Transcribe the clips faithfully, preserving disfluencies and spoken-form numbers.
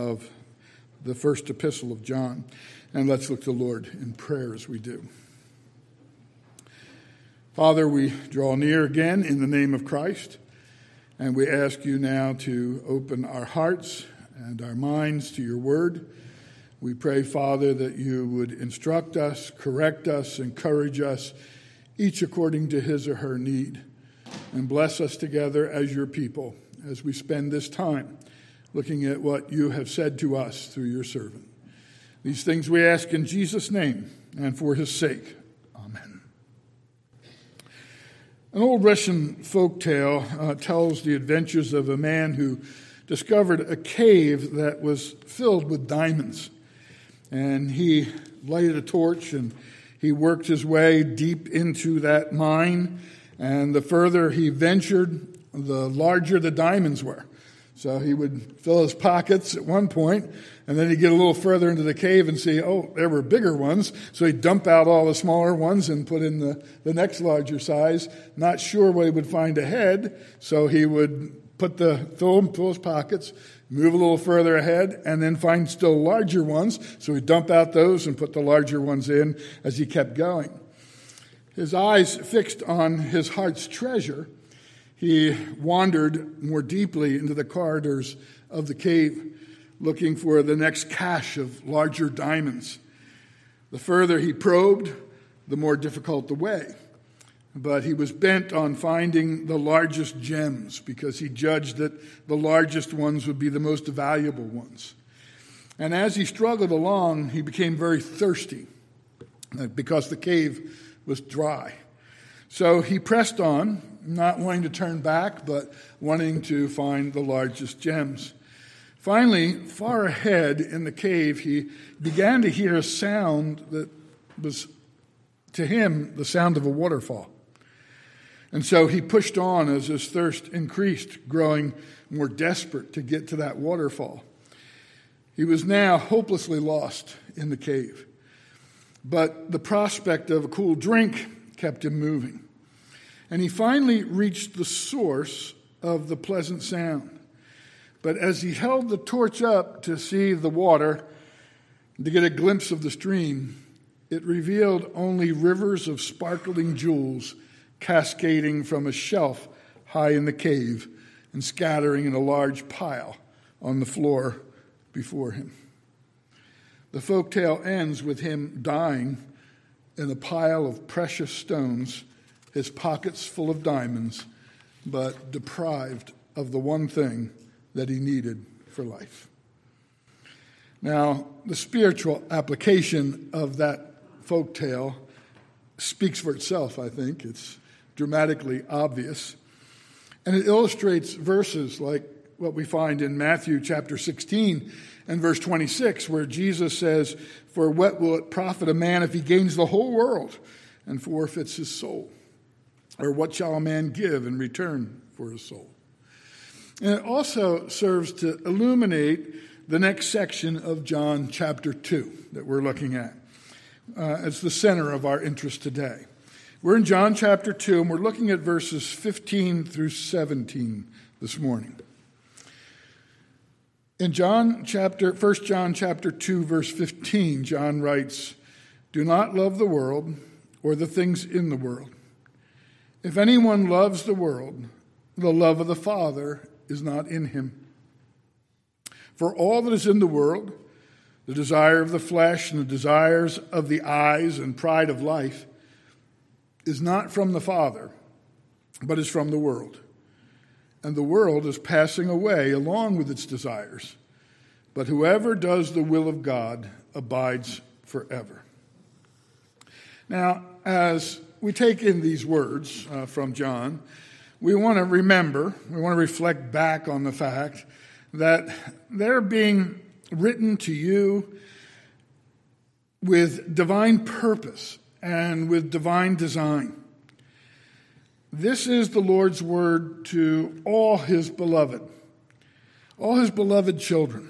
of the first epistle of John. And let's look to the Lord in prayer as we do. Father, we draw near again in the name of Christ, and we ask you now to open our hearts and our minds to your word. We pray, Father, that you would instruct us, correct us, encourage us, each according to his or her need, and bless us together as your people as we spend this time looking at what you have said to us through your servant. These things we ask in Jesus' name and for his sake. Amen. An old Russian folktale uh, tells the adventures of a man who discovered a cave that was filled with diamonds. And he lighted a torch and he worked his way deep into that mine. And the further he ventured, the larger the diamonds were. So he would fill his pockets at one point, and then he'd get a little further into the cave and see, oh, there were bigger ones. So he'd dump out all the smaller ones and put in the, the next larger size, not sure what he would find ahead. So he would put the fill, fill his pockets, move a little further ahead, and then find still larger ones. So he'd dump out those and put the larger ones in as he kept going. His eyes fixed on his heart's treasure, he wandered more deeply into the corridors of the cave, looking for the next cache of larger diamonds. The further he probed, the more difficult the way. But he was bent on finding the largest gems because he judged that the largest ones would be the most valuable ones. And as he struggled along, he became very thirsty because the cave was dry. So he pressed on, not wanting to turn back, but wanting to find the largest gems. Finally, far ahead in the cave, he began to hear a sound that was, to him, the sound of a waterfall. And so he pushed on as his thirst increased, growing more desperate to get to that waterfall. He was now hopelessly lost in the cave, but the prospect of a cool drink kept him moving. And he finally reached the source of the pleasant sound. But as he held the torch up to see the water, to get a glimpse of the stream, it revealed only rivers of sparkling jewels cascading from a shelf high in the cave and scattering in a large pile on the floor before him. The folktale ends with him dying in a pile of precious stones, his pockets full of diamonds, but deprived of the one thing that he needed for life. Now, the spiritual application of that folktale speaks for itself, I think. It's dramatically obvious. And it illustrates verses like what we find in Matthew chapter sixteen and verse twenty-six, where Jesus says, "For what will it profit a man if he gains the whole world and forfeits his soul? Or what shall a man give in return for his soul?" And it also serves to illuminate the next section of John chapter two that we're looking at. Uh, it's the center of our interest today. We're in John chapter two, and we're looking at verses fifteen through seventeen this morning. In John chapter, First John chapter two, verse fifteen, John writes, "Do not love the world or the things in the world. If anyone loves the world, the love of the Father is not in him. For all that is in the world, the desire of the flesh and the desires of the eyes and pride of life, is not from the Father, but is from the world. And the world is passing away along with its desires. But whoever does the will of God abides forever." Now, as we take in these words uh, from John, we want to remember, we want to reflect back on the fact that they're being written to you with divine purpose and with divine design. This is the Lord's word to all his beloved, all his beloved children,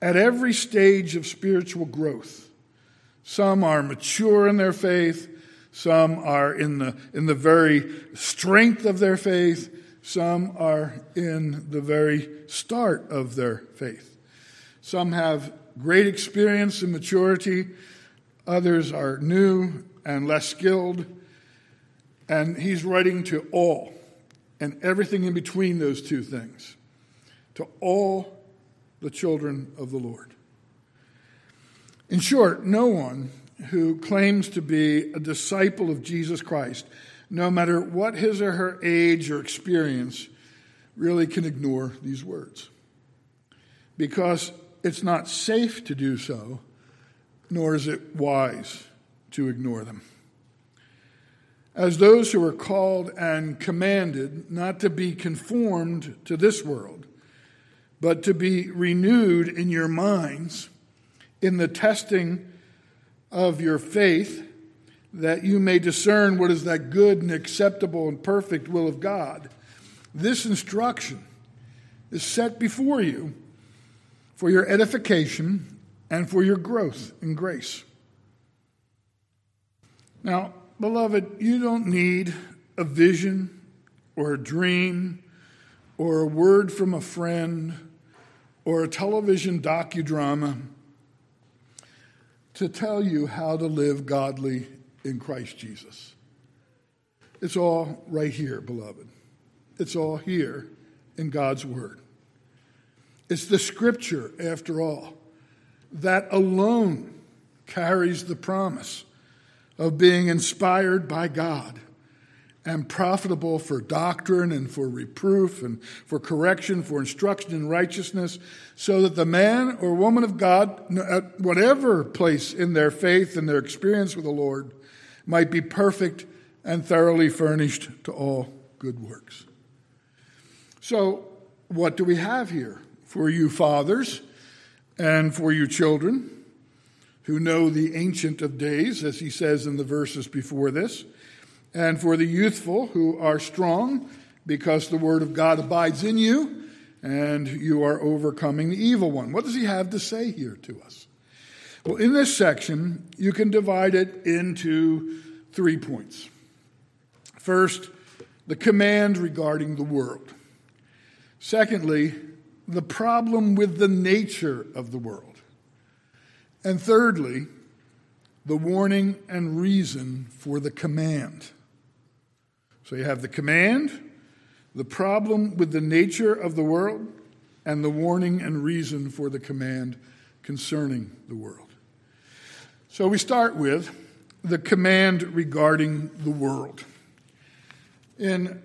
at every stage of spiritual growth. Some are mature in their faith, some are in the in the very strength of their faith, some are in the very start of their faith. Some have great experience and maturity. Others are new and less skilled. And he's writing to all and everything in between those two things, to all the children of the Lord. In short, no one who claims to be a disciple of Jesus Christ, no matter what his or her age or experience, really can ignore these words, because it's not safe to do so, nor is it wise to ignore them. As those who are called and commanded not to be conformed to this world, but to be renewed in your minds in the testing of your faith, that you may discern what is that good and acceptable and perfect will of God. This instruction is set before you for your edification and for your growth in grace. Now, beloved, you don't need a vision or a dream or a word from a friend or a television docudrama to tell you how to live godly in Christ Jesus. It's all right here, beloved. It's all here in God's Word. It's the Scripture, after all, that alone carries the promise of being inspired by God and profitable for doctrine and for reproof and for correction, for instruction in righteousness, so that the man or woman of God, at whatever place in their faith and their experience with the Lord, might be perfect and thoroughly furnished to all good works. So what do we have here for you fathers and for you children who know the Ancient of Days, as he says in the verses before this, and for the youthful who are strong because the word of God abides in you and you are overcoming the evil one? What does he have to say here to us? Well, in this section, you can divide it into three points. First, the command regarding the world. Secondly, the problem with the nature of the world. And thirdly, the warning and reason for the command. So you have the command, the problem with the nature of the world, and the warning and reason for the command concerning the world. So we start with the command regarding the world. In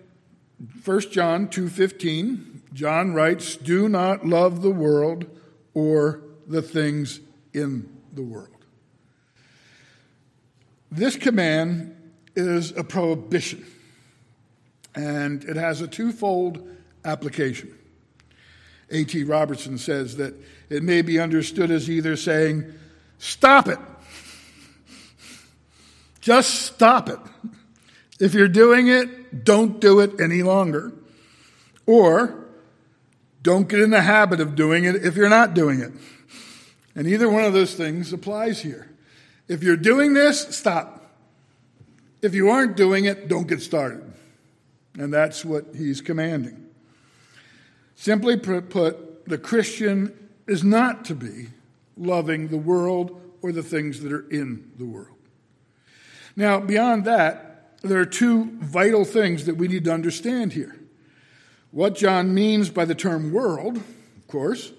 First John two fifteen, John writes, "Do not love the world or the things in the world." This command is a prohibition, and it has a twofold application. A T Robertson says that it may be understood as either saying, "Stop it. Just stop it. If you're doing it, don't do it any longer." Or, "Don't get in the habit of doing it if you're not doing it." And either one of those things applies here. If you're doing this, stop. If you aren't doing it, don't get started. And that's what he's commanding. Simply put, the Christian is not to be loving the world or the things that are in the world. Now, beyond that, there are two vital things that we need to understand here. What John means by the term world, of course,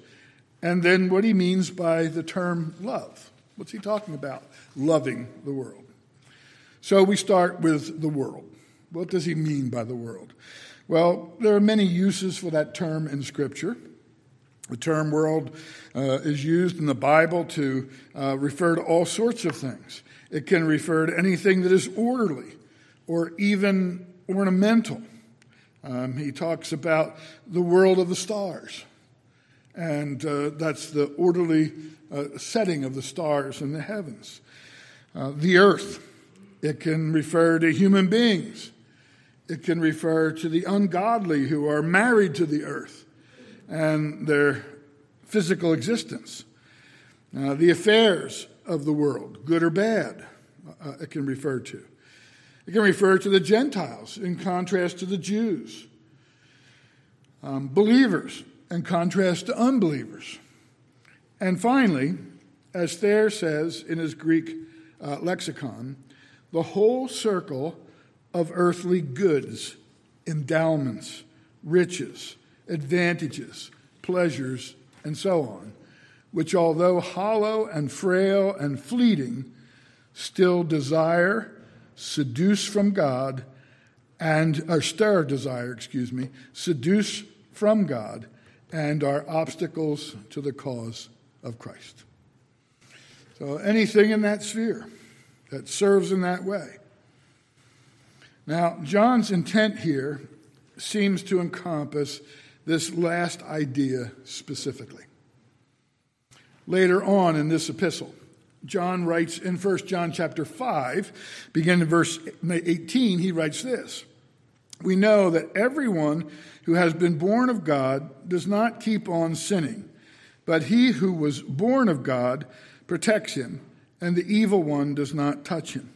and then what he means by the term love. What's he talking about? Loving the world. So we start with the world. What does he mean by the world? Well, there are many uses for that term in Scripture. The term world uh, is used in the Bible to uh, refer to all sorts of things. It can refer to anything that is orderly or even ornamental. Um, he talks about the world of the stars. And uh, that's the orderly uh, setting of the stars in the heavens. Uh, the earth, it can refer to human beings. It can refer to the ungodly who are married to the earth and their physical existence. Uh, the affairs of the world, good or bad, uh, it can refer to. It can refer to the Gentiles in contrast to the Jews. Um, believers in contrast to unbelievers, And finally, as Thayer says in his Greek uh, lexicon, the whole circle of earthly goods, endowments, riches, advantages, pleasures, and so on, which although hollow and frail and fleeting, still desire, seduce from God, and or stir desire, excuse me, seduce from God, and are obstacles to the cause of Christ. So anything in that sphere that serves in that way. Now, John's intent here seems to encompass this last idea specifically. Later on in this epistle, John writes in First John chapter five, beginning in verse eighteen, he writes this: "We know that everyone who has been born of God does not keep on sinning, but he who was born of God protects him, and the evil one does not touch him.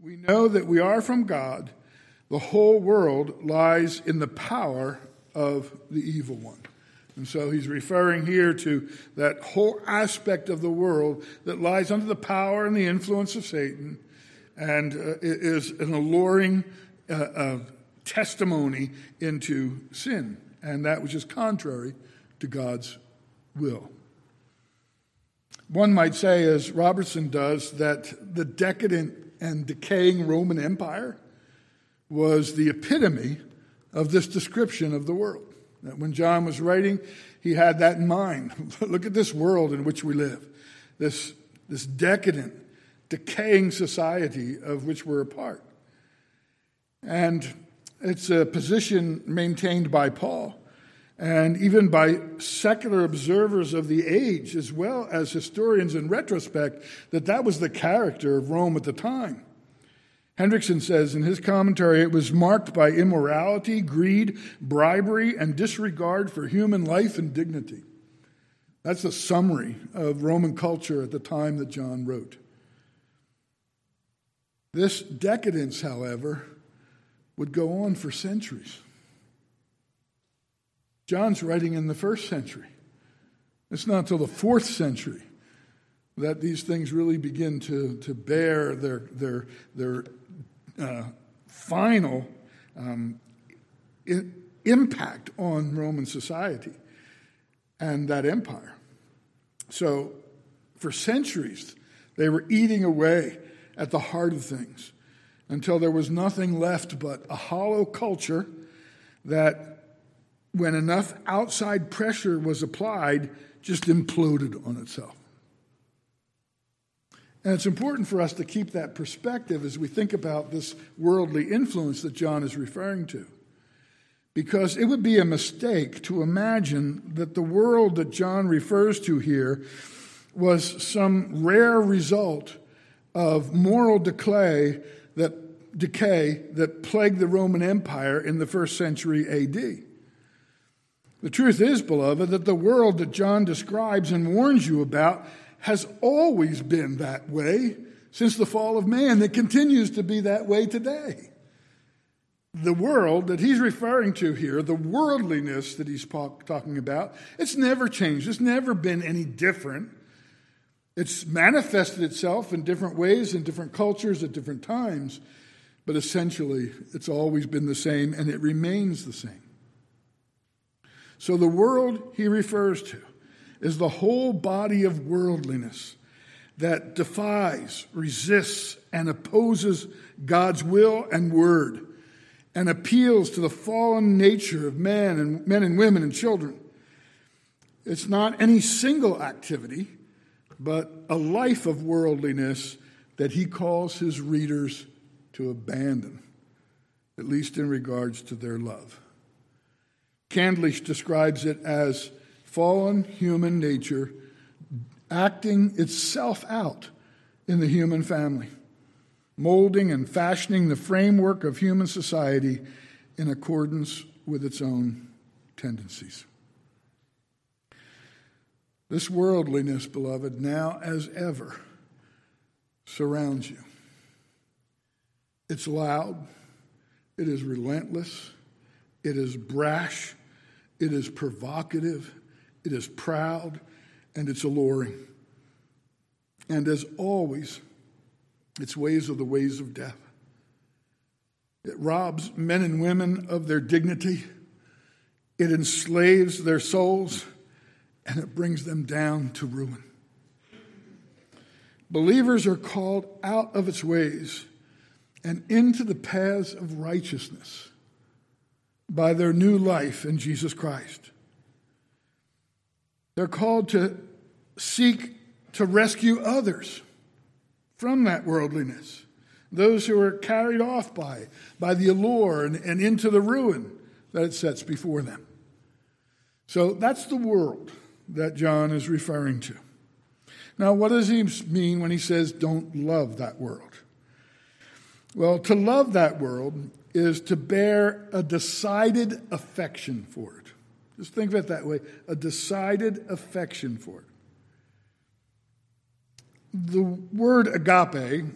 We know that we are from God. The whole world lies in the power of the evil one." And so he's referring here to that whole aspect of the world that lies under the power and the influence of Satan, and uh, is an alluring uh, uh, testimony into sin, and that which is contrary to God's will. One might say, as Robertson does, that the decadent and decaying Roman Empire was the epitome of this description of the world. That when John was writing, he had that in mind. Look at this world in which we live, this, this decadent, decaying society of which we're a part. And it's a position maintained by Paul and even by secular observers of the age, as well as historians in retrospect, that that was the character of Rome at the time. Hendrickson says in his commentary, it was marked by immorality, greed, bribery, and disregard for human life and dignity. That's a summary of Roman culture at the time that John wrote. This decadence, however, would go on for centuries. John's writing in the first century. It's not till the fourth century that these things really begin to, to bear their their their uh, final um, I- impact on Roman society and that empire. So for centuries, they were eating away at the heart of things until there was nothing left but a hollow culture that, when enough outside pressure was applied, just imploded on itself. And it's important for us to keep that perspective as we think about this worldly influence that John is referring to, because it would be a mistake to imagine that the world that John refers to here was some rare result of moral decay that, decay that plagued the Roman Empire in the first century A D. The truth is, beloved, that the world that John describes and warns you about has always been that way since the fall of man. It continues to be that way today. The world that he's referring to here, the worldliness that he's talking about, it's never changed. It's never been any different. It's manifested itself in different ways, in different cultures, at different times, but essentially it's always been the same, and it remains the same. So the world he refers to is the whole body of worldliness that defies, resists, and opposes God's will and word, and appeals to the fallen nature of man and men and women and children. It's not any single activity, but a life of worldliness that he calls his readers to abandon, at least in regards to their love. Candlish describes it as fallen human nature acting itself out in the human family, molding and fashioning the framework of human society in accordance with its own tendencies. This worldliness, beloved, now as ever, surrounds you. It's loud, it is relentless, it is brash, it is provocative, it is proud, and it's alluring. And as always, its ways are the ways of death. It robs men and women of their dignity. It enslaves their souls, and it brings them down to ruin. Believers are called out of its ways and into the paths of righteousness by their new life in Jesus Christ. They're called to seek to rescue others from that worldliness, those who are carried off by, by the allure and, and into the ruin that it sets before them. So that's the world that John is referring to. Now, what does he mean when he says don't love that world? Well, to love that world is to bear a decided affection for it. Just think of it that way, a decided affection for it. The word agape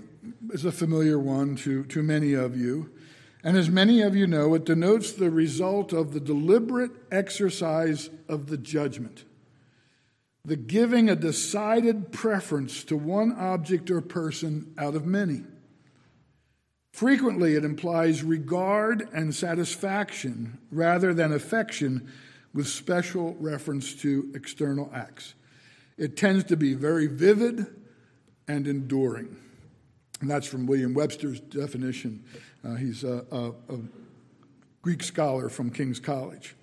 is a familiar one to, to many of you. And as many of you know, it denotes the result of the deliberate exercise of the judgment, the giving a decided preference to one object or person out of many. Frequently, it implies regard and satisfaction rather than affection with special reference to external acts. It tends to be very vivid and enduring. And that's from William Webster's definition. Uh, he's a, a, a Greek scholar from King's College.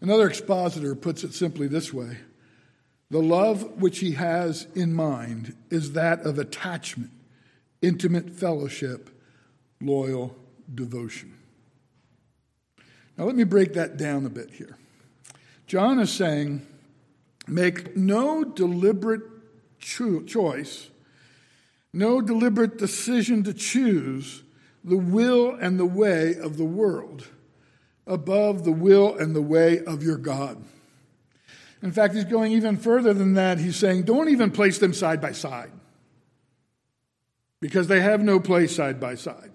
Another expositor puts it simply this way: the love which he has in mind is that of attachment, intimate fellowship, loyal devotion. Now let me break that down a bit here. John is saying, make no deliberate cho- choice No deliberate decision to choose the will and the way of the world above the will and the way of your God. In fact, he's going even further than that. He's saying, don't even place them side by side, because they have no place side by side.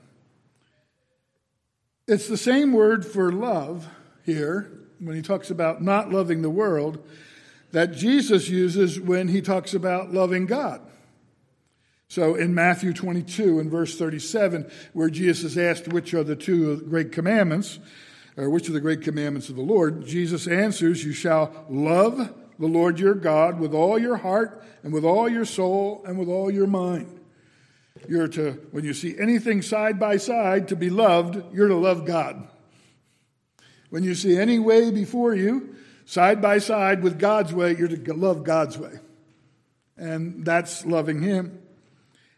It's the same word for love here, when he talks about not loving the world, that Jesus uses when he talks about loving God. So in Matthew twenty-two and verse thirty-seven, where Jesus asked which are the two great commandments, or which are the great commandments of the Lord, Jesus answers, you shall love the Lord your God with all your heart and with all your soul and with all your mind. You're to, when you see anything side by side to be loved, you're to love God. When you see any way before you, side by side with God's way, you're to love God's way. And that's loving him.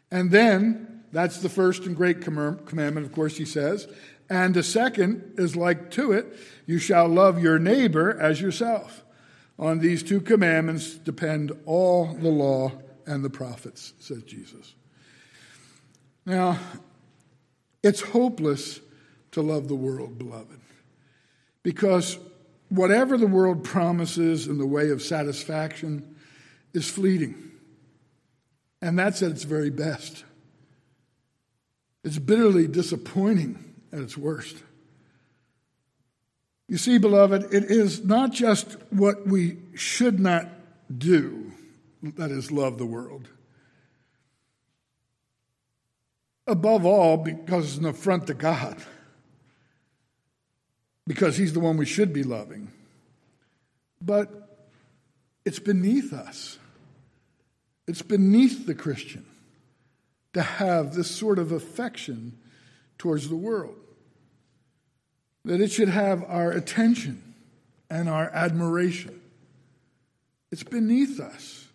And then, that's the first and great commandment, of course, he says. And the second is like to it, you shall love your neighbor as yourself. On these two commandments depend all the law and the prophets, says Jesus. Now, it's hopeless to love the world, beloved, because whatever the world promises in the way of satisfaction is fleeting. And that's at its very best. It's bitterly disappointing at its worst. You see, beloved, it is not just what we should not do that is love the world. Above all, because it's an affront to God, because he's the one we should be loving. But it's beneath us. It's beneath the Christian to have this sort of affection towards the world, that it should have our attention and our admiration. It's beneath us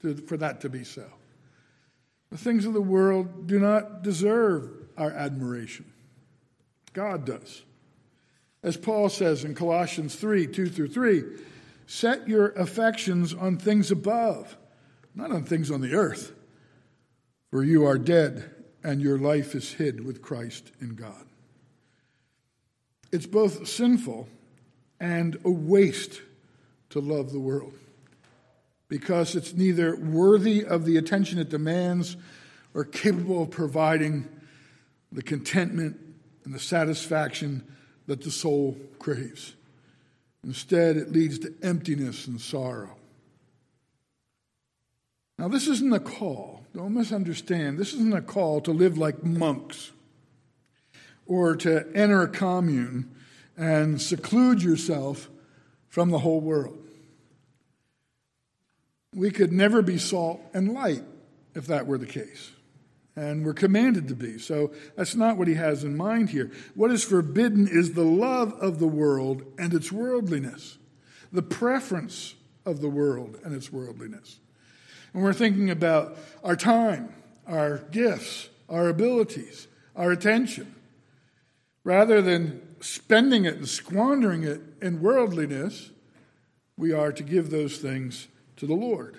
to, for that to be so. The things of the world do not deserve our admiration. God does. As Paul says in Colossians three, two through three, set your affections on things above, not on things on the earth, for you are dead and your life is hid with Christ in God. It's both sinful and a waste to love the world, because it's neither worthy of the attention it demands or capable of providing the contentment and the satisfaction that the soul craves. Instead, it leads to emptiness and sorrow. Now, this isn't a call. Don't misunderstand. This isn't a call to live like monks or to enter a commune and seclude yourself from the whole world. We could never be salt and light if that were the case. And we're commanded to be. So that's not what he has in mind here. What is forbidden is the love of the world and its worldliness, the preference of the world and its worldliness. And we're thinking about our time, our gifts, our abilities, our attention. Rather than spending it and squandering it in worldliness, we are to give those things to the Lord.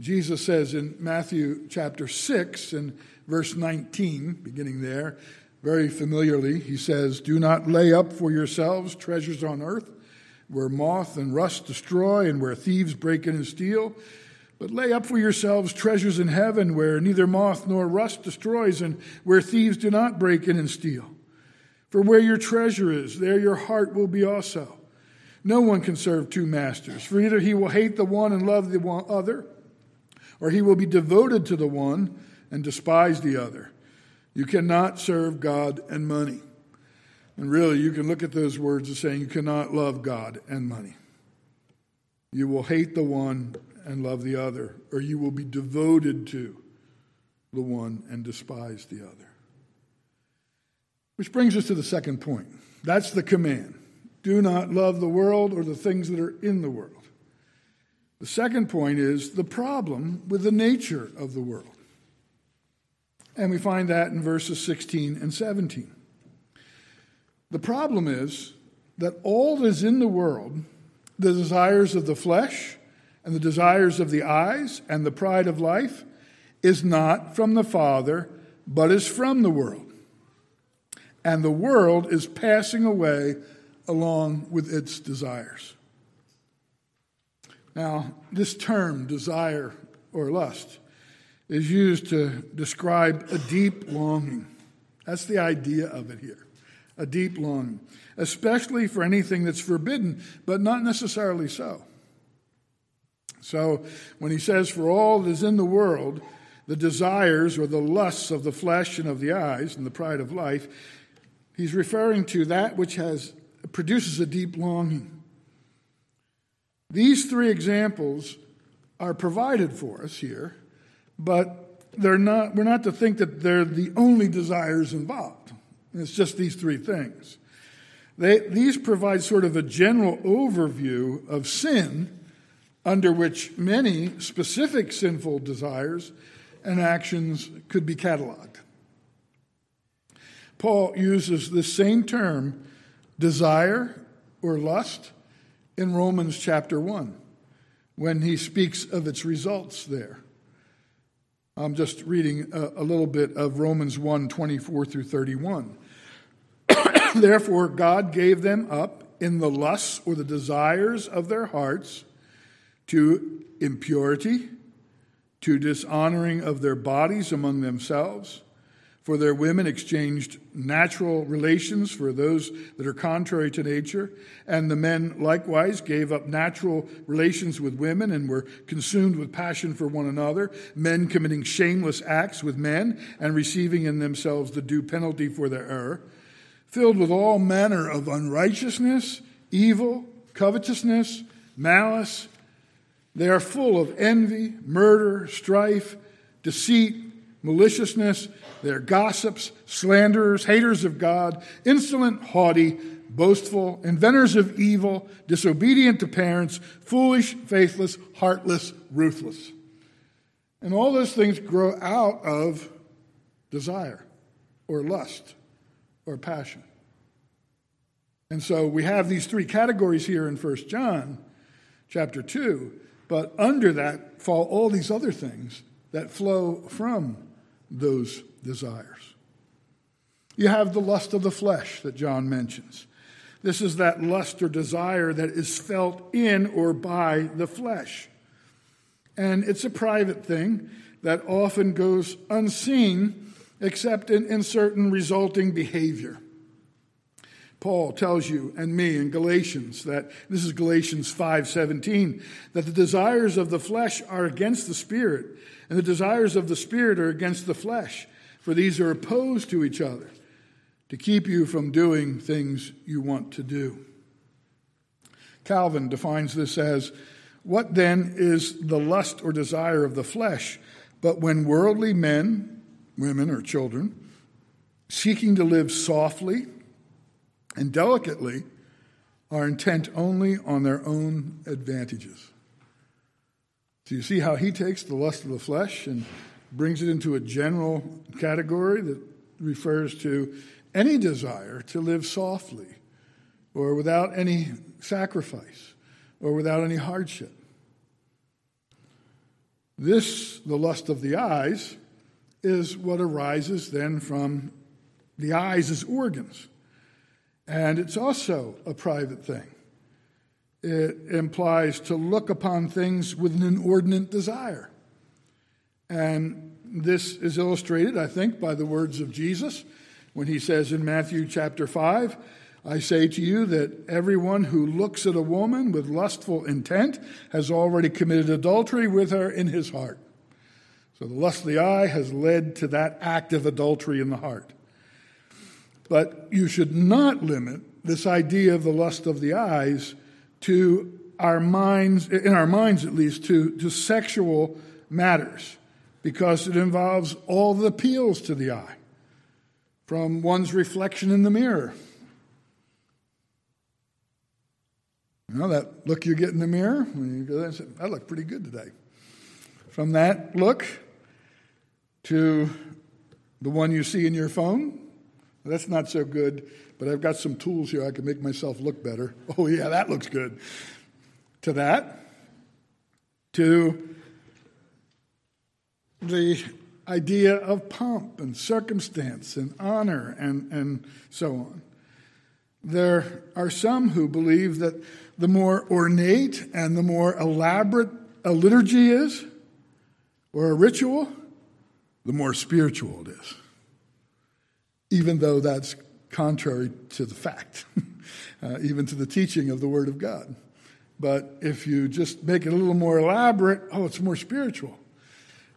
Jesus says in Matthew chapter six and verse nineteen, beginning there, very familiarly, he says, "Do not lay up for yourselves treasures on earth, where moth and rust destroy and where thieves break in and steal, but lay up for yourselves treasures in heaven, where neither moth nor rust destroys and where thieves do not break in and steal. For where your treasure is, there your heart will be also. No one can serve two masters, for either he will hate the one and love the other, or he will be devoted to the one and despise the other. You cannot serve God and money." And really, you can look at those words as saying you cannot love God and money. You will hate the one and love the other, or you will be devoted to the one and despise the other. Which brings us to the second point. That's the command. Do not love the world or the things that are in the world. The second point is the problem with the nature of the world. And we find that in verses sixteen and seventeen. The problem is that all that is in the world, the desires of the flesh and the desires of the eyes and the pride of life, is not from the Father, but is from the world. And the world is passing away along with its desires. Now, this term, desire or lust, is used to describe a deep longing. That's the idea of it here, a deep longing, especially for anything that's forbidden, but not necessarily so. So when he says, for all that is in the world, the desires or the lusts of the flesh and of the eyes and the pride of life, he's referring to that which has produces a deep longing. These three examples are provided for us here, but they're not. We're not to think that they're the only desires involved. It's just these three things. They, these provide sort of a general overview of sin, under which many specific sinful desires and actions could be cataloged. Paul uses this same term, desire or lust, in Romans chapter one, when he speaks of its results there. I'm just reading a, a little bit of Romans one, twenty-four through thirty-one. "Therefore, God gave them up in the lusts or the desires of their hearts to impurity, to dishonoring of their bodies among themselves. For their women exchanged natural relations for those that are contrary to nature. And the men likewise gave up natural relations with women and were consumed with passion for one another, men committing shameless acts with men and receiving in themselves the due penalty for their error, filled with all manner of unrighteousness, evil, covetousness, malice. They are full of envy, murder, strife, deceit, maliciousness. They're gossips, slanderers, haters of God, insolent, haughty, boastful, inventors of evil, disobedient to parents, foolish, faithless, heartless, ruthless." And all those things grow out of desire or lust or passion. And so we have these three categories here in First John chapter two, but under that fall all these other things that flow from those desires. You have the lust of the flesh that John mentions. This is that lust or desire that is felt in or by the flesh. And it's a private thing that often goes unseen except in, in certain resulting behavior. Paul tells you and me in Galatians that, this is Galatians five seventeen, that the desires of the flesh are against the Spirit, and the desires of the Spirit are against the flesh, for these are opposed to each other, to keep you from doing things you want to do. Calvin defines this as, what then is the lust or desire of the flesh, but when worldly men, women, or children, seeking to live softly and delicately, are intent only on their own advantages. So you see how he takes the lust of the flesh and brings it into a general category that refers to any desire to live softly or without any sacrifice or without any hardship. This, the lust of the eyes, is what arises then from the eyes as organs. And it's also a private thing. It implies to look upon things with an inordinate desire. And this is illustrated, I think, by the words of Jesus when he says in Matthew chapter five, I say to you that everyone who looks at a woman with lustful intent has already committed adultery with her in his heart. So the lust of the eye has led to that act of adultery in the heart. But you should not limit this idea of the lust of the eyes to our minds, in our minds at least, to, to sexual matters, because it involves all the appeals to the eye, from one's reflection in the mirror. You know that look you get in the mirror when you go there and say, I look pretty good today. From that look to the one you see in your phone, that's not so good, but I've got some tools here I can make myself look better. Oh, yeah, that looks good. To that, to the idea of pomp and circumstance and honor and, and so on. There are some who believe that the more ornate and the more elaborate a liturgy is, or a ritual, the more spiritual it is, even though that's contrary to the fact, uh, even to the teaching of the Word of God. But if you just make it a little more elaborate, oh, it's more spiritual.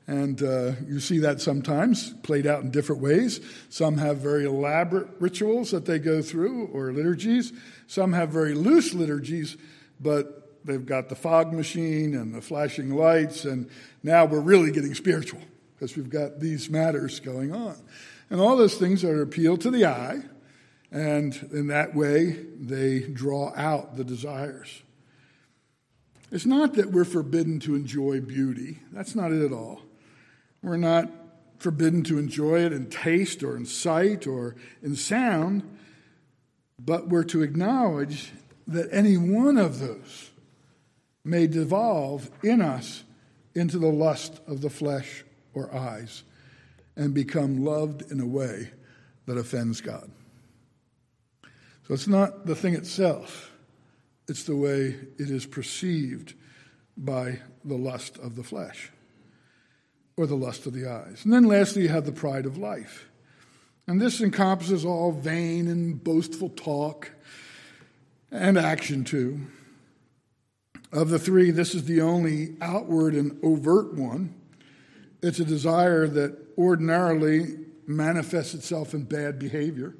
And uh, you see that sometimes played out in different ways. Some have very elaborate rituals that they go through, or liturgies. Some have very loose liturgies, but they've got the fog machine and the flashing lights, and now we're really getting spiritual because we've got these matters going on. And all those things are appeal to the eye, and in that way, they draw out the desires. It's not that we're forbidden to enjoy beauty. That's not it at all. We're not forbidden to enjoy it in taste or in sight or in sound, but we're to acknowledge that any one of those may devolve in us into the lust of the flesh or eyes, and become loved in a way that offends God. So it's not the thing itself. It's the way it is perceived by the lust of the flesh or the lust of the eyes. And then lastly, you have the pride of life. And this encompasses all vain and boastful talk and action too. Of the three, this is the only outward and overt one. It's a desire that ordinarily manifests itself in bad behavior.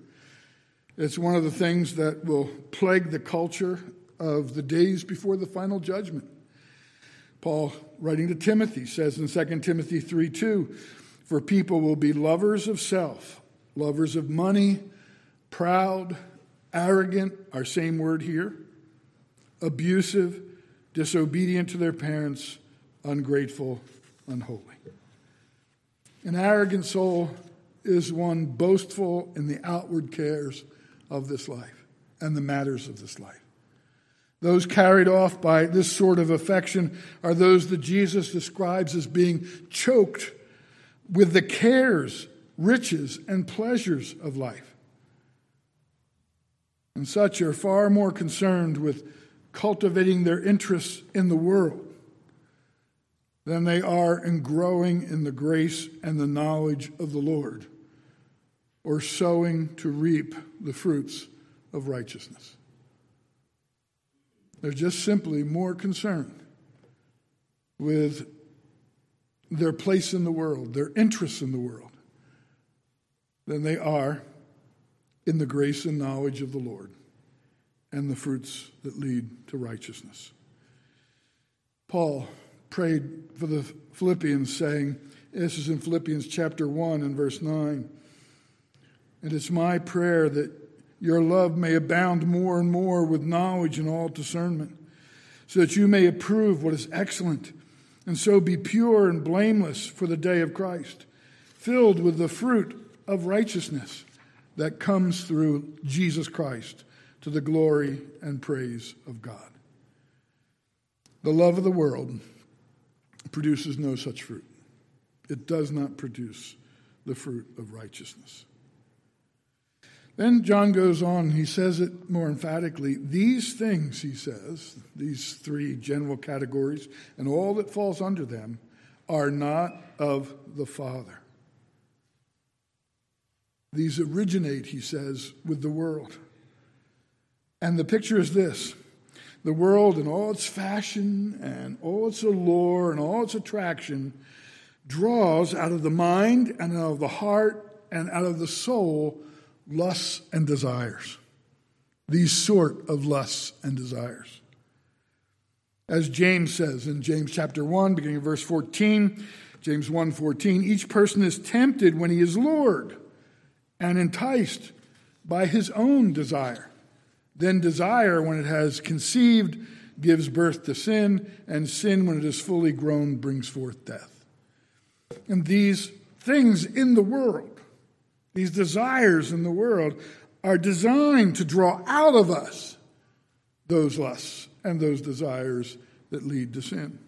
It's one of the things that will plague the culture of the days before the final judgment. Paul, writing to Timothy, says in Second Timothy three two, for people will be lovers of self, lovers of money, proud, arrogant, our same word here, abusive, disobedient to their parents, ungrateful, unholy. An arrogant soul is one boastful in the outward cares of this life and the matters of this life. Those carried off by this sort of affection are those that Jesus describes as being choked with the cares, riches, and pleasures of life. And such are far more concerned with cultivating their interests in the world than they are in growing in the grace and the knowledge of the Lord, or sowing to reap the fruits of righteousness. They're just simply more concerned with their place in the world, their interests in the world, than they are in the grace and knowledge of the Lord and the fruits that lead to righteousness. Paul prayed for the Philippians, saying, this is in Philippians chapter one and verse nine, and it's my prayer that your love may abound more and more with knowledge and all discernment, so that you may approve what is excellent, and so be pure and blameless for the day of Christ, filled with the fruit of righteousness that comes through Jesus Christ to the glory and praise of God. The love of the world produces no such fruit. It does not produce the fruit of righteousness. Then John goes on, he says it more emphatically. These things, he says, these three general categories and all that falls under them are not of the Father. These originate, he says, with the world. And the picture is this. The world in all its fashion and all its allure and all its attraction draws out of the mind and out of the heart and out of the soul lusts and desires, these sort of lusts and desires. As James says in James chapter one, beginning of verse fourteen, James one fourteen, each person is tempted when he is lured and enticed by his own desire. Then desire, when it has conceived, gives birth to sin, and sin, when it is fully grown, brings forth death. And these things in the world, these desires in the world, are designed to draw out of us those lusts and those desires that lead to sin.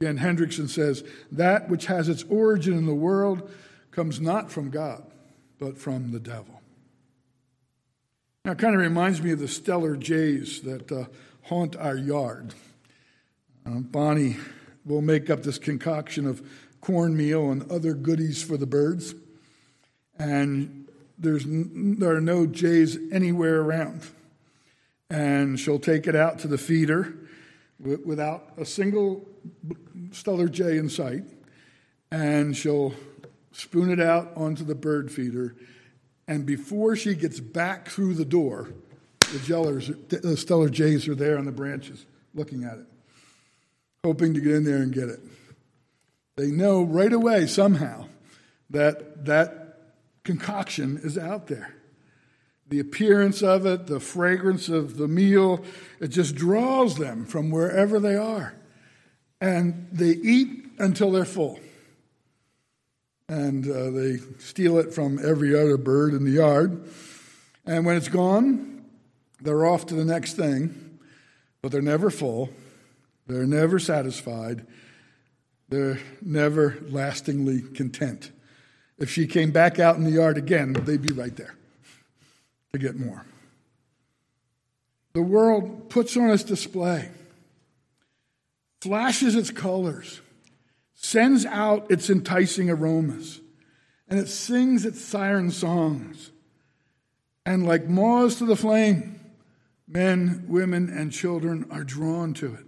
Again, Hendrickson says, that which has its origin in the world comes not from God, but from the devil. Now, it kind of reminds me of the stellar jays that uh, haunt our yard. Um, Bonnie will make up this concoction of cornmeal and other goodies for the birds, and there's n- there are no jays anywhere around. And she'll take it out to the feeder w- without a single stellar jay in sight, and she'll spoon it out onto the bird feeder. And before she gets back through the door, the, jellers, the stellar jays are there on the branches looking at it, hoping to get in there and get it. They know right away somehow that that concoction is out there. The appearance of it, the fragrance of the meal, it just draws them from wherever they are. And they eat until they're full. And uh, they steal it from every other bird in the yard. And when it's gone, they're off to the next thing. But they're never full. They're never satisfied. They're never lastingly content. If she came back out in the yard again, they'd be right there to get more. The world puts on its display, flashes its colors, sends out its enticing aromas, and it sings its siren songs. And like moths to the flame, men, women, and children are drawn to it,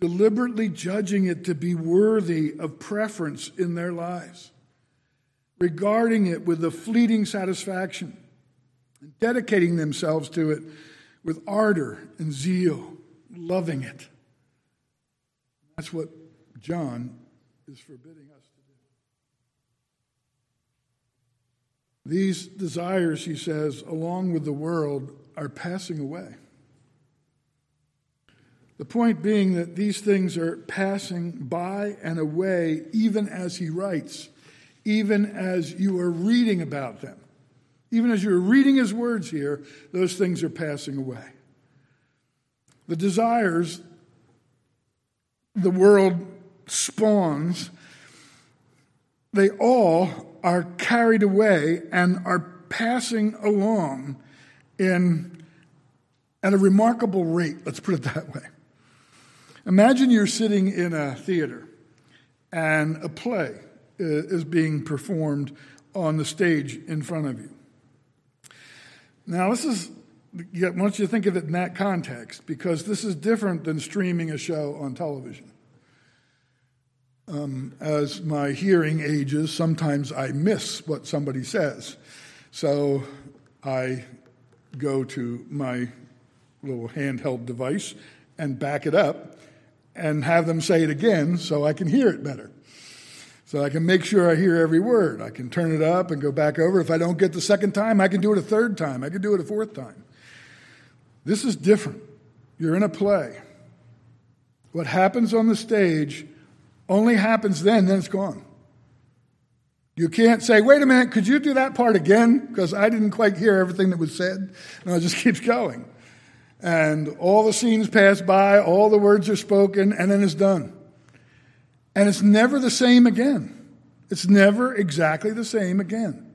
deliberately judging it to be worthy of preference in their lives, regarding it with a fleeting satisfaction, and dedicating themselves to it with ardor and zeal, loving it. That's what John is forbidding us to do. These desires, he says, along with the world, are passing away. The point being that these things are passing by and away, even as he writes, even as you are reading about them. Even as you're reading his words here, those things are passing away. The desires the world spawns, they all are carried away and are passing along in at a remarkable rate, let's put it that way. Imagine you're sitting in a theater and a play is being performed on the stage in front of you. Now, this is, I want you to think of it in that context, because this is different than streaming a show on television. Um, as my hearing ages, sometimes I miss what somebody says. So I go to my little handheld device and back it up and have them say it again so I can hear it better. So I can make sure I hear every word. I can turn it up and go back over. If I don't get the second time, I can do it a third time. I can do it a fourth time. This is different. You're in a play. What happens on the stage only happens then, then it's gone. You can't say, wait a minute, could you do that part again? Because I didn't quite hear everything that was said. No, it just keeps going. And all the scenes pass by, all the words are spoken, and then it's done. And it's never the same again. It's never exactly the same again.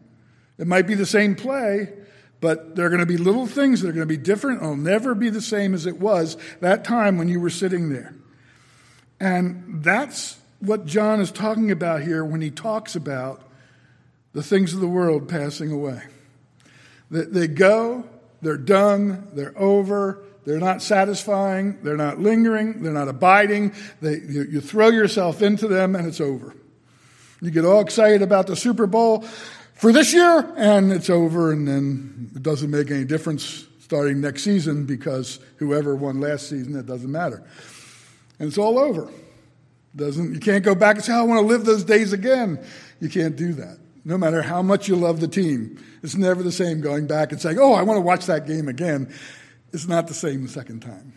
It might be the same play, but there are going to be little things that are going to be different. It'll never be the same as it was that time when you were sitting there. And that's what John is talking about here when he talks about the things of the world passing away. That they go, they're done, they're over, they're not satisfying, they're not lingering, they're not abiding. They, you, you throw yourself into them and it's over. You get all excited about the Super Bowl for this year and it's over, and then it doesn't make any difference starting next season because whoever won last season, it doesn't matter. And it's all over. Doesn't you can't go back and say, oh, I want to live those days again. You can't do that. No matter how much you love the team, it's never the same going back and saying, oh, I want to watch that game again. It's not the same the second time.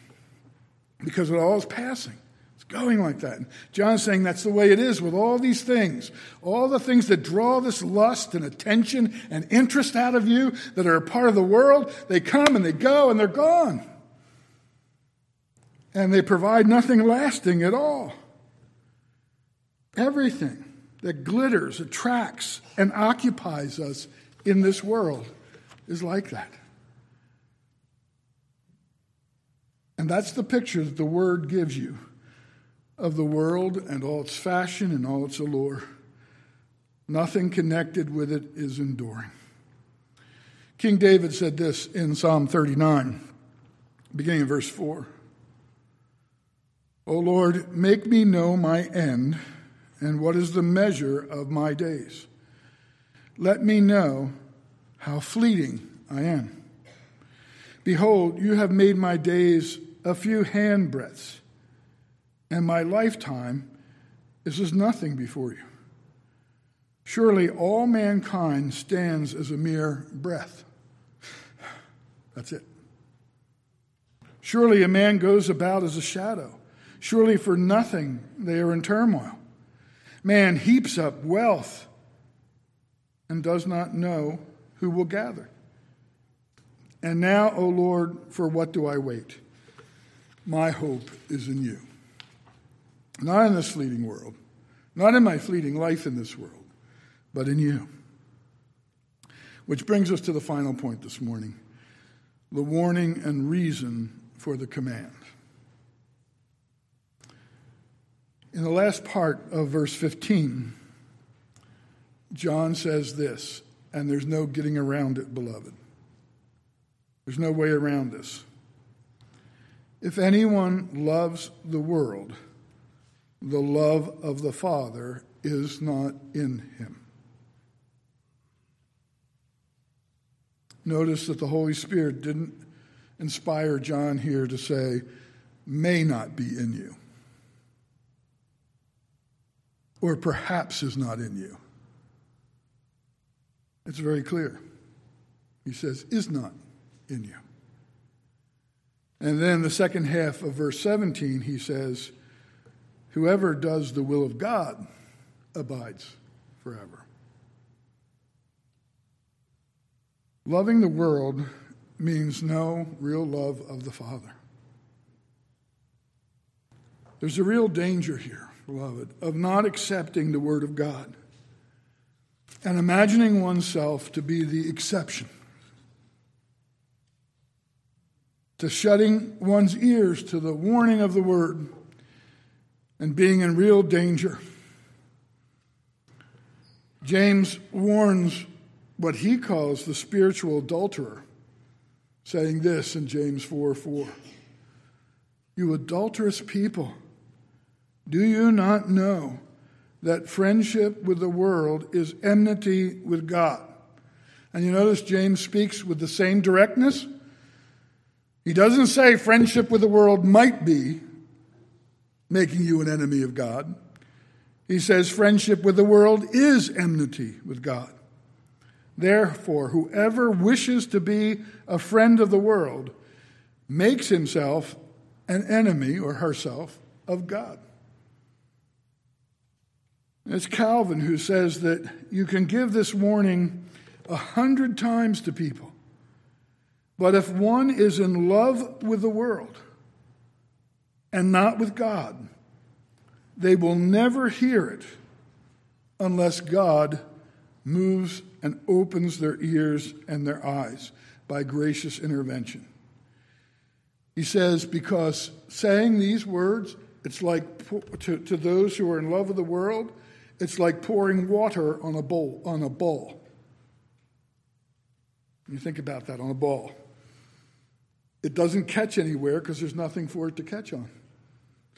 Because it all is passing. It's going like that. And John's saying that's the way it is with all these things. All the things that draw this lust and attention and interest out of you that are a part of the world, they come and they go and they're gone. And they provide nothing lasting at all. Everything that glitters, attracts, and occupies us in this world is like that. And that's the picture that the Word gives you of the world and all its fashion and all its allure. Nothing connected with it is enduring. King David said this in Psalm thirty-nine, beginning in verse four. O Lord, make me know my end and what is the measure of my days. Let me know how fleeting I am. Behold, you have made my days a few handbreadths, and my lifetime is as nothing before you. Surely all mankind stands as a mere breath. That's it. Surely a man goes about as a shadow. Surely for nothing they are in turmoil. Man heaps up wealth and does not know who will gather. And now, O Lord, for what do I wait? My hope is in you. Not in this fleeting world, not in my fleeting life in this world, but in you. Which brings us to the final point this morning, the warning and reason for the command. In the last part of verse fifteen, John says this, and there's no getting around it, beloved. There's no way around this. If anyone loves the world, the love of the Father is not in him. Notice that the Holy Spirit didn't inspire John here to say, may not be in you. Or perhaps is not in you. It's very clear. He says, is not in you. And then the second half of verse seventeen, he says, whoever does the will of God abides forever. Loving the world means no real love of the Father. There's a real danger here, beloved, of not accepting the Word of God and imagining oneself to be the exception, to shutting one's ears to the warning of the Word and being in real danger. James warns what he calls the spiritual adulterer saying this in James four four. You adulterous people, do you not know that friendship with the world is enmity with God? And you notice James speaks with the same directness. He doesn't say friendship with the world might be making you an enemy of God. He says friendship with the world is enmity with God. Therefore, whoever wishes to be a friend of the world makes himself an enemy or herself of God. It's Calvin who says that you can give this warning a hundred times to people, but if one is in love with the world and not with God, they will never hear it unless God moves and opens their ears and their eyes by gracious intervention. He says, because saying these words, it's like to, to those who are in love with the world, it's like pouring water on a bowl, on a ball. You think about that, on a ball. It doesn't catch anywhere because there's nothing for it to catch on.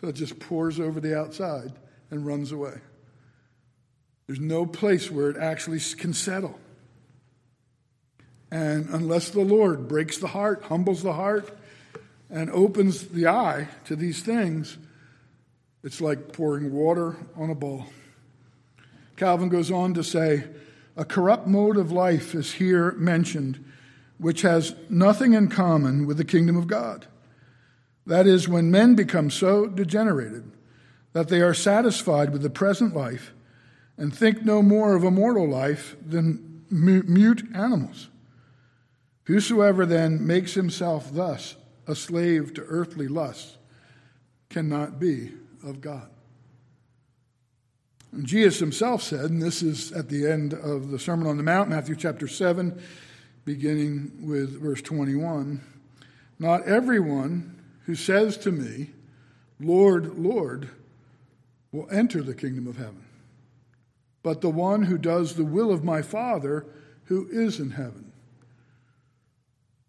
So it just pours over the outside and runs away. There's no place where it actually can settle. And unless the Lord breaks the heart, humbles the heart, and opens the eye to these things, it's like pouring water on a bowl. Calvin goes on to say, a corrupt mode of life is here mentioned, which has nothing in common with the kingdom of God. That is, when men become so degenerated that they are satisfied with the present life and think no more of a mortal life than mute animals. Whosoever then makes himself thus a slave to earthly lusts cannot be of God. And Jesus himself said, and this is at the end of the Sermon on the Mount, Matthew chapter seven, beginning with verse twenty-one, not everyone who says to me, Lord, Lord, will enter the kingdom of heaven, but the one who does the will of my Father who is in heaven.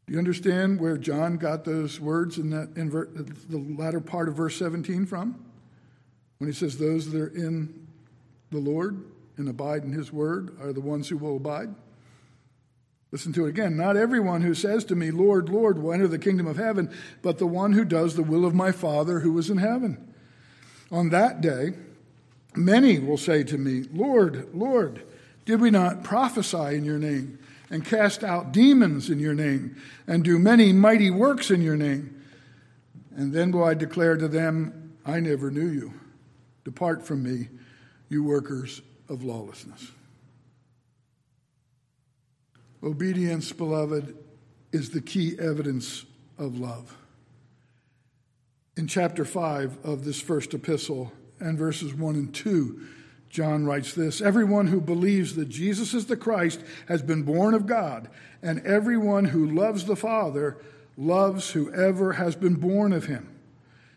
Do you understand where John got those words in that in ver- the latter part of verse seventeen from? When he says those that are in the Lord and abide in his word are the ones who will abide. Listen to it again. Not everyone who says to me, Lord, Lord, will enter the kingdom of heaven, but the one who does the will of my Father who is in heaven. On that day, many will say to me, Lord, Lord, did we not prophesy in your name and cast out demons in your name and do many mighty works in your name? And then will I declare to them, I never knew you. Depart from me, you workers of lawlessness. Obedience, beloved, is the key evidence of love. In chapter five of this first epistle and verses one and two, John writes this, everyone who believes that Jesus is the Christ has been born of God, and everyone who loves the Father loves whoever has been born of him.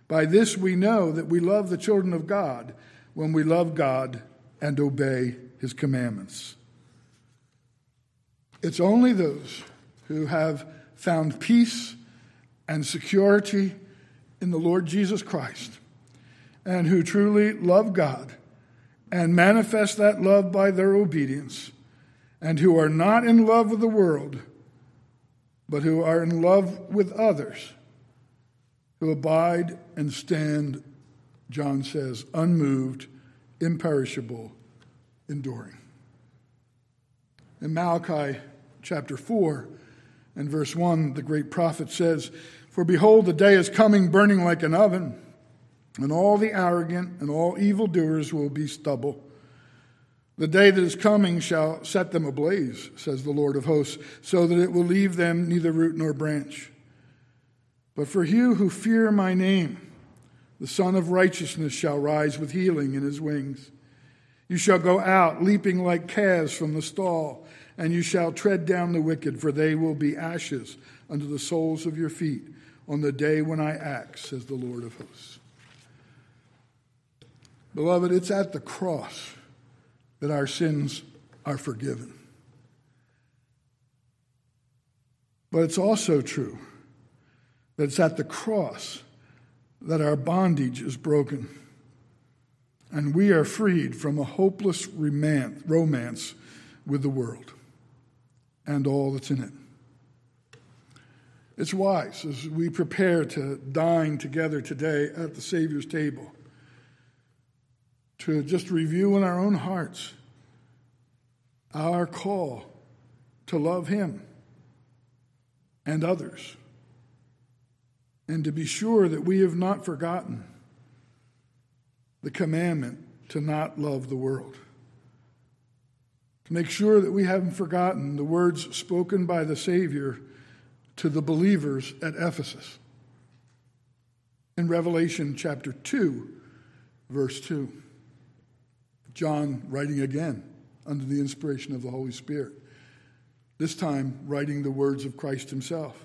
By this we know that we love the children of God when we love God and obey his commandments. It's only those who have found peace and security in the Lord Jesus Christ and who truly love God and manifest that love by their obedience, and who are not in love with the world, but who are in love with others, who abide and stand, John says, unmoved, imperishable, enduring. In Malachi chapter four and verse one, the great prophet says, for behold, the day is coming, burning like an oven, and all the arrogant and all evildoers will be stubble. The day that is coming shall set them ablaze, says the Lord of hosts, so that it will leave them neither root nor branch. But for you who fear my name, the Son of Righteousness shall rise with healing in his wings. You shall go out leaping like calves from the stall, and you shall tread down the wicked, for they will be ashes under the soles of your feet on the day when I act, says the Lord of hosts. Beloved, it's at the cross that our sins are forgiven. But it's also true that it's at the cross that our bondage is broken, and we are freed from a hopeless romance with the world and all that's in it. It's wise, as we prepare to dine together today at the Savior's table, to just review in our own hearts our call to love Him and others, and to be sure that we have not forgotten the commandment to not love the world. To make sure that we haven't forgotten the words spoken by the Savior to the believers at Ephesus in Revelation chapter two, verse two. John writing again under the inspiration of the Holy Spirit, this time writing the words of Christ Himself.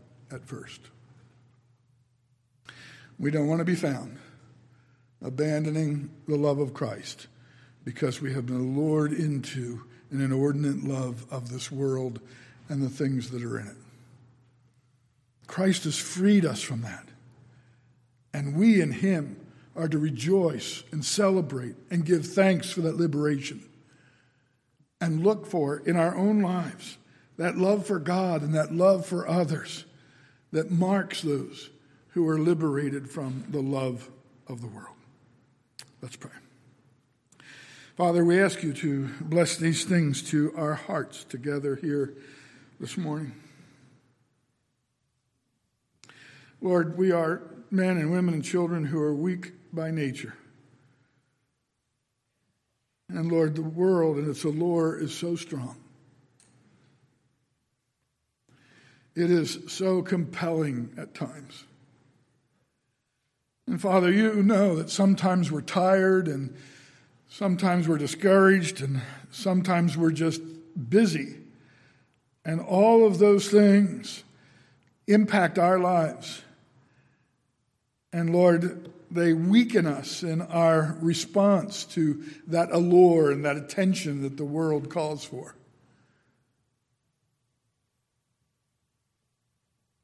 at first." We don't want to be found abandoning the love of Christ because we have been lured into an inordinate love of this world and the things that are in it. Christ has freed us from that, and we in Him are to rejoice and celebrate and give thanks for that liberation, and look for in our own lives that love for God and that love for others that marks those who are liberated from the love of the world. Let's pray. Father, we ask you to bless these things to our hearts together here this morning. Lord, we are men and women and children who are weak by nature. And Lord, the world and its allure is so strong. It is so compelling at times. And Father, you know that sometimes we're tired, and sometimes we're discouraged, and sometimes we're just busy. And all of those things impact our lives. And Lord, they weaken us in our response to that allure and that attention that the world calls for.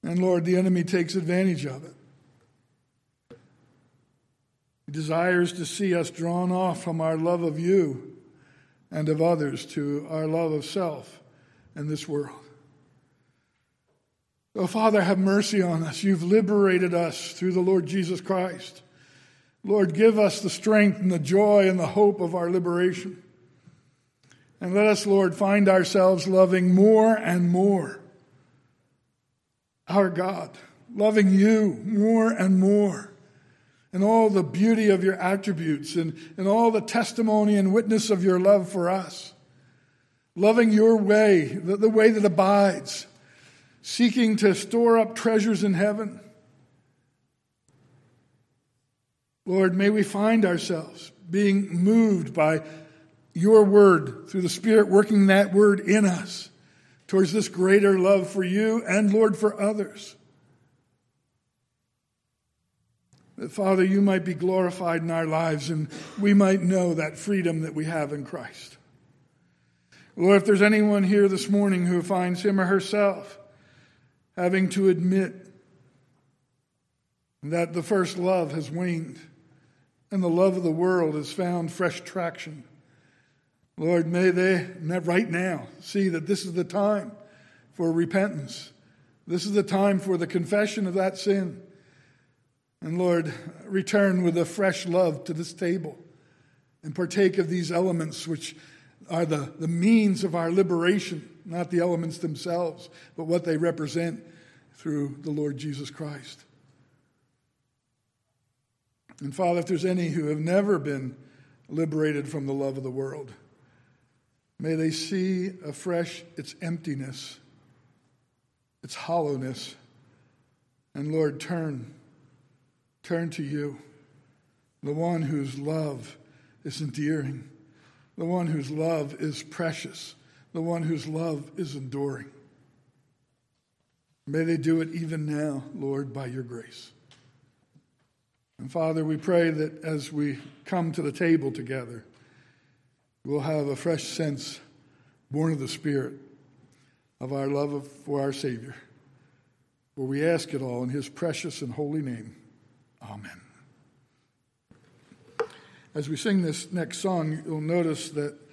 And Lord, the enemy takes advantage of it. He desires to see us drawn off from our love of you and of others to our love of self and this world. Oh, Father, have mercy on us. You've liberated us through the Lord Jesus Christ. Lord, give us the strength and the joy and the hope of our liberation. And let us, Lord, find ourselves loving more and more our God, loving you more and more, and all the beauty of your attributes, and, and all the testimony and witness of your love for us, loving your way, the, the way that abides, seeking to store up treasures in heaven. Lord, may we find ourselves being moved by your word, through the Spirit working that word in us, towards this greater love for you and, Lord, for others. That, Father, you might be glorified in our lives, and we might know that freedom that we have in Christ. Lord, if there's anyone here this morning who finds him or herself having to admit that the first love has waned and the love of the world has found fresh traction, Lord, may they right now see that this is the time for repentance. This is the time for the confession of that sin. And Lord, return with a fresh love to this table and partake of these elements, which are the, the means of our liberation, not the elements themselves, but what they represent through the Lord Jesus Christ. And Father, if there's any who have never been liberated from the love of the world, may they see afresh its emptiness its hollowness. And Lord, turn, turn to you, the one whose love is endearing, the one whose love is precious, the one whose love is enduring. May they do it even now, Lord, by your grace. And Father, we pray that as we come to the table together, we'll have a fresh sense, born of the Spirit, of our love for our Savior. For we ask it all in his precious and holy name. Amen. As we sing this next song, you'll notice that